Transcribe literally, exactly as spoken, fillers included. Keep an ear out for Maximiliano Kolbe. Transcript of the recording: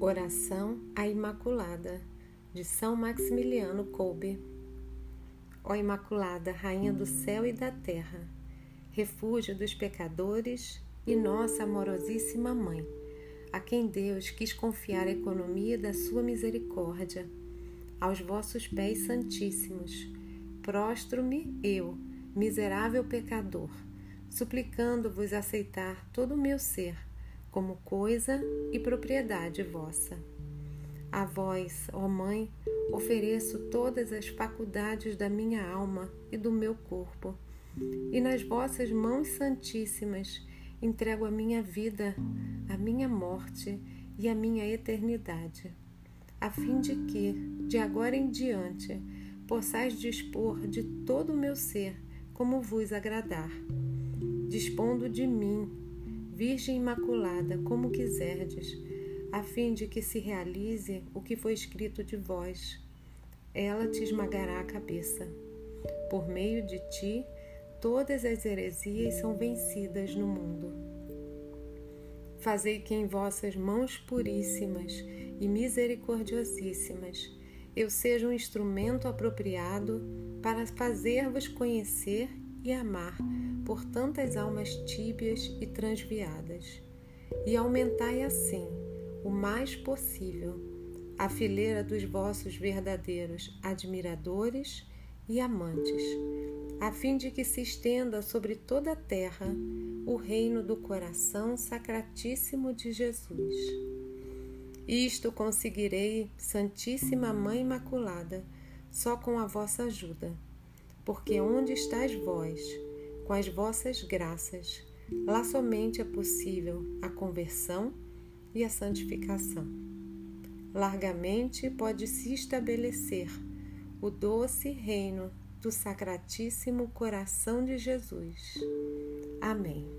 Oração à Imaculada, de São Maximiliano Kolbe. Ó Imaculada, Rainha do Céu e da Terra, refúgio dos pecadores e nossa amorosíssima Mãe, a quem Deus quis confiar a economia da sua misericórdia, aos vossos pés santíssimos, prostro-me eu, miserável pecador, suplicando-vos aceitar todo o meu ser, como coisa e propriedade vossa. A vós, ó Mãe, ofereço todas as faculdades da minha alma e do meu corpo, e nas vossas mãos santíssimas entrego a minha vida, a minha morte e a minha eternidade, a fim de que, de agora em diante, possais dispor de todo o meu ser como vos agradar, dispondo de mim, Virgem Imaculada, como quiserdes, a fim de que se realize o que foi escrito de vós. Ela te esmagará a cabeça. Por meio de ti, todas as heresias são vencidas no mundo. Fazei que em vossas mãos puríssimas e misericordiosíssimas eu seja um instrumento apropriado para fazer-vos conhecer e amar por tantas almas tíbias e transviadas, e aumentai assim, o mais possível, a fileira dos vossos verdadeiros admiradores e amantes, a fim de que se estenda sobre toda a terra o reino do coração sacratíssimo de Jesus. Isto conseguirei, Santíssima Mãe Imaculada, só com a vossa ajuda, porque onde estáis vós, com as vossas graças, lá somente é possível a conversão e a santificação. Largamente pode-se estabelecer o doce reino do Sacratíssimo Coração de Jesus. Amém.